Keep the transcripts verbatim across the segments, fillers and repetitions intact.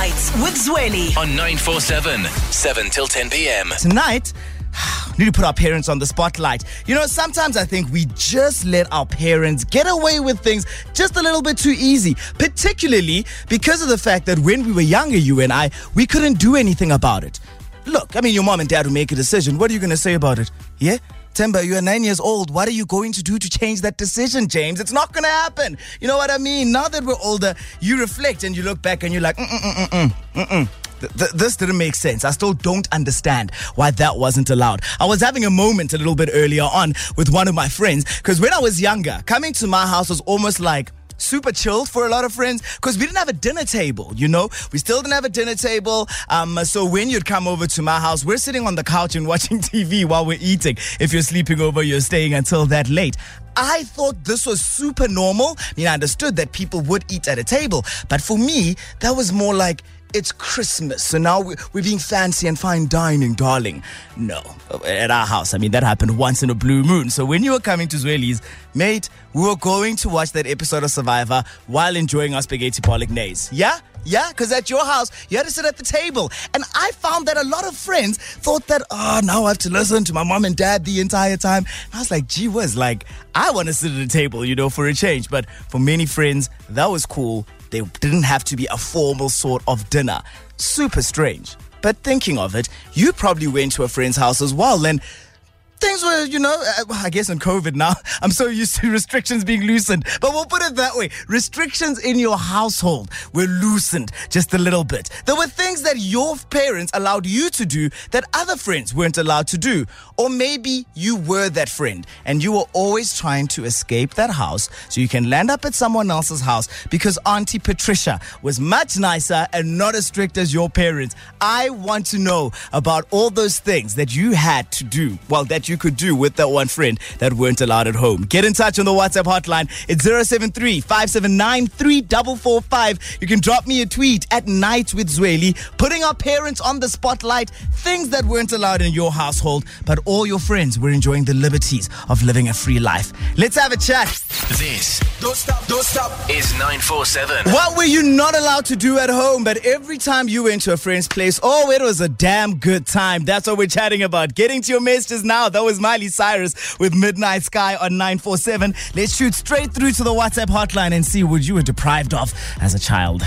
Nights with Zweli on nine four seven, seven till ten p.m. Tonight, we need to put our parents on the spotlight. You know, sometimes I think we just let our parents get away with things just a little bit too easy, particularly because of the fact that when we were younger, you and I, we couldn't do anything about it. Look, I mean, your mom and dad will make a decision. What are you going to say about it? Yeah? Temba, you are nine years old. What are you going to do to change that decision, James? It's not going to happen. You know what I mean? Now that we're older, you reflect and you look back and you're like, mm-mm-mm-mm, mm-mm. Th- th- this didn't make sense. I still don't understand why that wasn't allowed. I was having a moment a little bit earlier on with one of my friends because when I was younger, coming to my house was almost like super chilled for a lot of friends because we didn't have a dinner table, you know? We still didn't have a dinner table. Um, so when you'd come over to my house, we're sitting on the couch and watching T V while we're eating. If you're sleeping over, you're staying until that late. I thought this was super normal. I mean, I understood that people would eat at a table. But for me, that was more like, it's Christmas, so now we're being fancy and fine dining, darling. No, at our house, I mean, that happened once in a blue moon. So when you were coming to Zweli's, mate, we were going to watch that episode of Survivor while enjoying our spaghetti bolognese. Yeah? Yeah, because at your house, you had to sit at the table. And I found that a lot of friends thought that, oh, now I have to listen to my mom and dad the entire time. And I was like, gee whiz, like, I want to sit at the table, you know, for a change. But for many friends, that was cool. They didn't have to be a formal sort of dinner. Super strange. But thinking of it, you probably went to a friend's house as well. And things were, you know, I guess in COVID now, I'm so used to restrictions being loosened. But we'll put it that way. Restrictions in your household were loosened just a little bit. There were things that your parents allowed you to do that other friends weren't allowed to do. Or maybe you were that friend and you were always trying to escape that house so you can land up at someone else's house because Auntie Patricia was much nicer and not as strict as your parents. I want to know about all those things that you had to do, well, that you you could do with that one friend that weren't allowed at home. Get in touch on the WhatsApp hotline. It's zero seven three, five seven nine, three four four five. You can drop me a tweet at Night with Zweli, putting our parents on the spotlight, things that weren't allowed in your household, but all your friends were enjoying the liberties of living a free life. Let's have a chat. This Don't Stop, Don't Stop is nine four seven. What were you not allowed to do at home, but every time you went to a friend's place, oh, it was a damn good time. That's what we're chatting about. Getting to your messages now. That was Miley Cyrus with Midnight Sky on nine four seven. Let's shoot straight through to the WhatsApp hotline and see what you were deprived of as a child.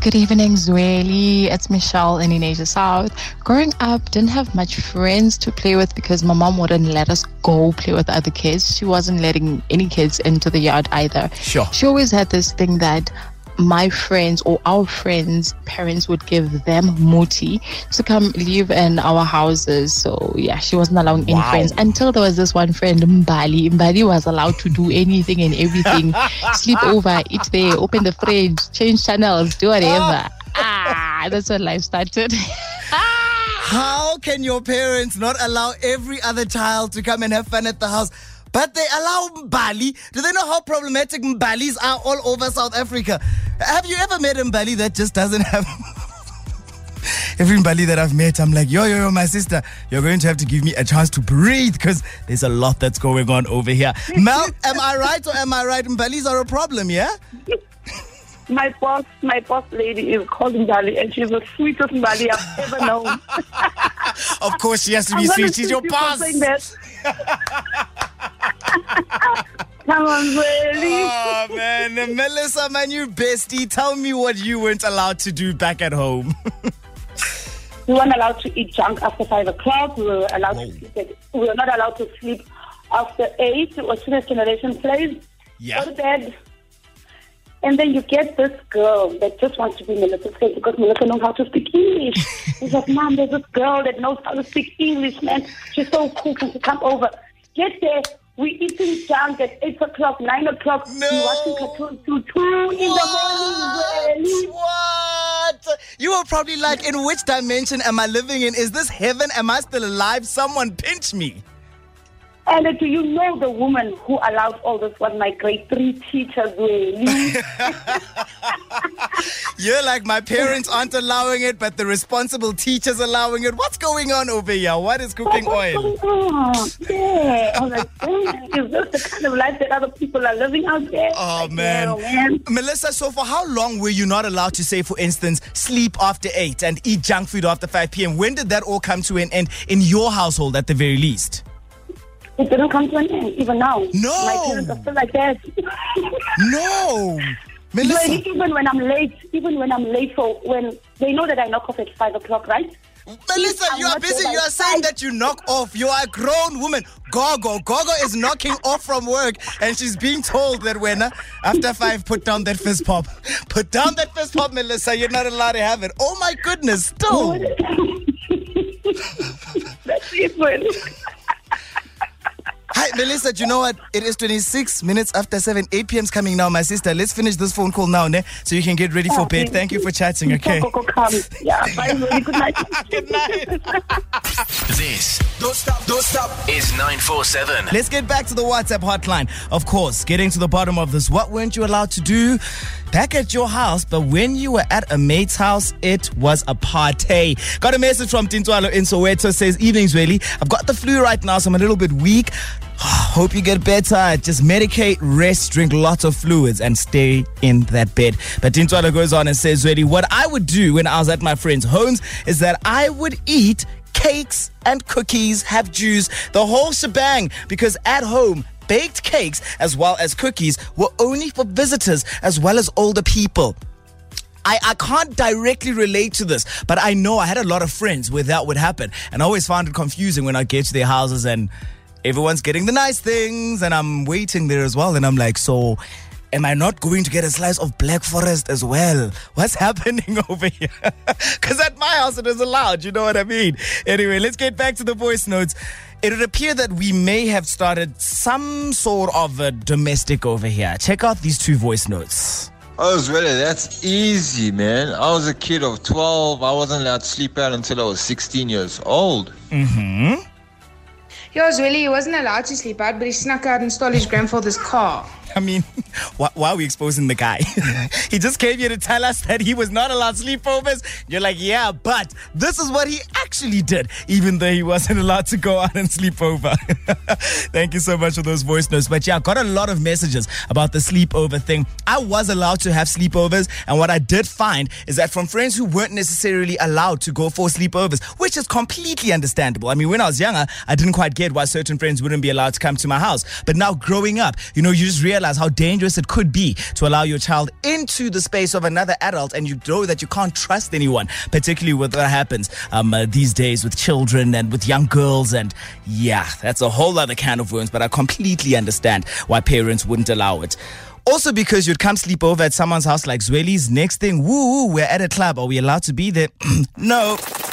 Good evening, Zweli. It's Michelle in Inasia South. Growing up, didn't have much friends to play with because my mom wouldn't let us go play with other kids. She wasn't letting any kids into the yard either. Sure. She always had this thing that my friends or our friends' parents would give them muti to come live in our houses. So yeah, she wasn't allowing any wow. friends until there was this one friend, Mbali. Mbali was allowed to do anything and everything. Sleep over, eat there, open the fridge, change channels, do whatever. Ah, that's when life started. How can your parents not allow every other child to come and have fun at the house? But they allow Mbali. Do they know how problematic Mbalis are all over South Africa? Have you ever met a Mbali that just doesn't have... Every Mbali that I've met, I'm like, yo, yo, yo, my sister, you're going to have to give me a chance to breathe because there's a lot that's going on over here. Mel, am I right or am I right? Mbalis are a problem, yeah? My boss, my boss lady is called Mbali and she's the sweetest Mbali I've ever known. Of course, she has to be I'm sweet. She's your boss. Come on, really? Oh, man. Melissa, my new bestie, tell me what you weren't allowed to do back at home. We weren't allowed to eat junk after five o'clock. We were allowed Whoa. to sleep. We were not allowed to sleep after eight. It was Senior Generation plays. Yeah. Go to bed. And then you get this girl that just wants to be Melissa's friend because Melissa knows how to speak English. She's like, Mom, there's this girl that knows how to speak English, man. She's so cool. She come over. Get there. We eating junk at eight o'clock, nine o'clock. No. We watching cartoons till two in the morning. What? You were probably like, in which dimension am I living in? Is this heaven? Am I still alive? Someone pinch me. And do you know the woman who allowed all this was my grade three teacher, Zweli. You're like, my parents aren't allowing it, but the responsible teacher's allowing it. What's going on over here? What is cooking oil? Oh, yeah. I was like, oh, is this the kind of life that other people are living out there? Oh, like, man. Yeah, man. Melissa, so for how long were you not allowed to say, for instance, sleep after eight and eat junk food after five p.m? When did that all come to an end in your household at the very least? It didn't come to an end, even now. No. My parents are still like that. No. Melissa. Even when I'm late, even when I'm late for when they know that I knock off at five o'clock, right? Melissa, you are busy. You are saying that you knock off. You are a grown woman. Gogo. Gogo is knocking off from work, and she's being told that when uh, after five, put down that fist pop. Put down that fist pop, Melissa. You're not allowed to have it. Oh, my goodness. Still. That's it. Hi, Melissa, do you know what? It is twenty-six minutes after seven. eight p.m. is coming now, my sister. Let's finish this phone call now, ne? So you can get ready for bed. Thank you for chatting, okay? Yeah, bye, really. Good night. Good night. This, don't stop, don't stop, is nine four seven. Let's get back to the WhatsApp hotline. Of course, getting to the bottom of this. What weren't you allowed to do back at your house, but when you were at a mate's house, it was a party? Got a message from Tintswalo in Soweto. Says, evenings, really. I've got the flu right now, so I'm a little bit weak. Hope you get better. Just medicate, rest, drink lots of fluids, and stay in that bed. But Tintswalo goes on and says, really, what I would do when I was at my friend's homes is that I would eat cakes and cookies, have juice, the whole shebang, because at home, baked cakes as well as cookies were only for visitors as well as older people. I, I can't directly relate to this, but I know I had a lot of friends where that would happen, and I always found it confusing when I get to their houses and everyone's getting the nice things and I'm waiting there as well, and I'm like, so am I not going to get a slice of Black Forest as well? What's happening over here? Because at my house it was allowed, you know what I mean? Anyway, let's get back to the voice notes. It would appear that we may have started some sort of a domestic over here. Check out these two voice notes. Oh, Zweli, that's easy, man. I was a kid of twelve. I wasn't allowed to sleep out until I was sixteen years old. Mm-hmm. Yo, Zweli, he wasn't allowed to sleep out, but he snuck out and stole his grandfather's car. I mean, why, why are we exposing the guy? He just came here to tell us that he was not allowed sleepovers. You're like, yeah, but this is what he actually did, even though he wasn't allowed to go out and sleep over. Thank you so much for those voice notes. But yeah, I got a lot of messages about the sleepover thing. I was allowed to have sleepovers, and what I did find is that from friends who weren't necessarily allowed to go for sleepovers, which is completely understandable. I mean, when I was younger, I didn't quite get why certain friends wouldn't be allowed to come to my house. But now growing up, you know, you just realize how dangerous it could be to allow your child into the space of another adult, and you know that you can't trust anyone, particularly with what happens um, uh, these days with children and with young girls. And yeah, that's a whole other can of worms, but I completely understand why parents wouldn't allow it. Also, because you'd come sleep over at someone's house like Zweli's, next thing, woo, woo, we're at a club. Are we allowed to be there? No.